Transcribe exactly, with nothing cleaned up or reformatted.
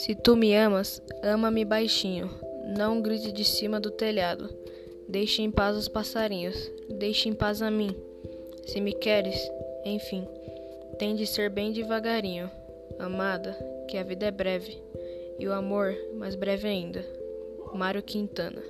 Se tu me amas, ama-me baixinho. Não grite de cima do telhado. Deixe em paz os passarinhos. Deixe em paz a mim. Se me queres, enfim, tem de ser bem devagarinho. Amada, que a vida é breve. E o amor, mais breve ainda. Mário Quintana.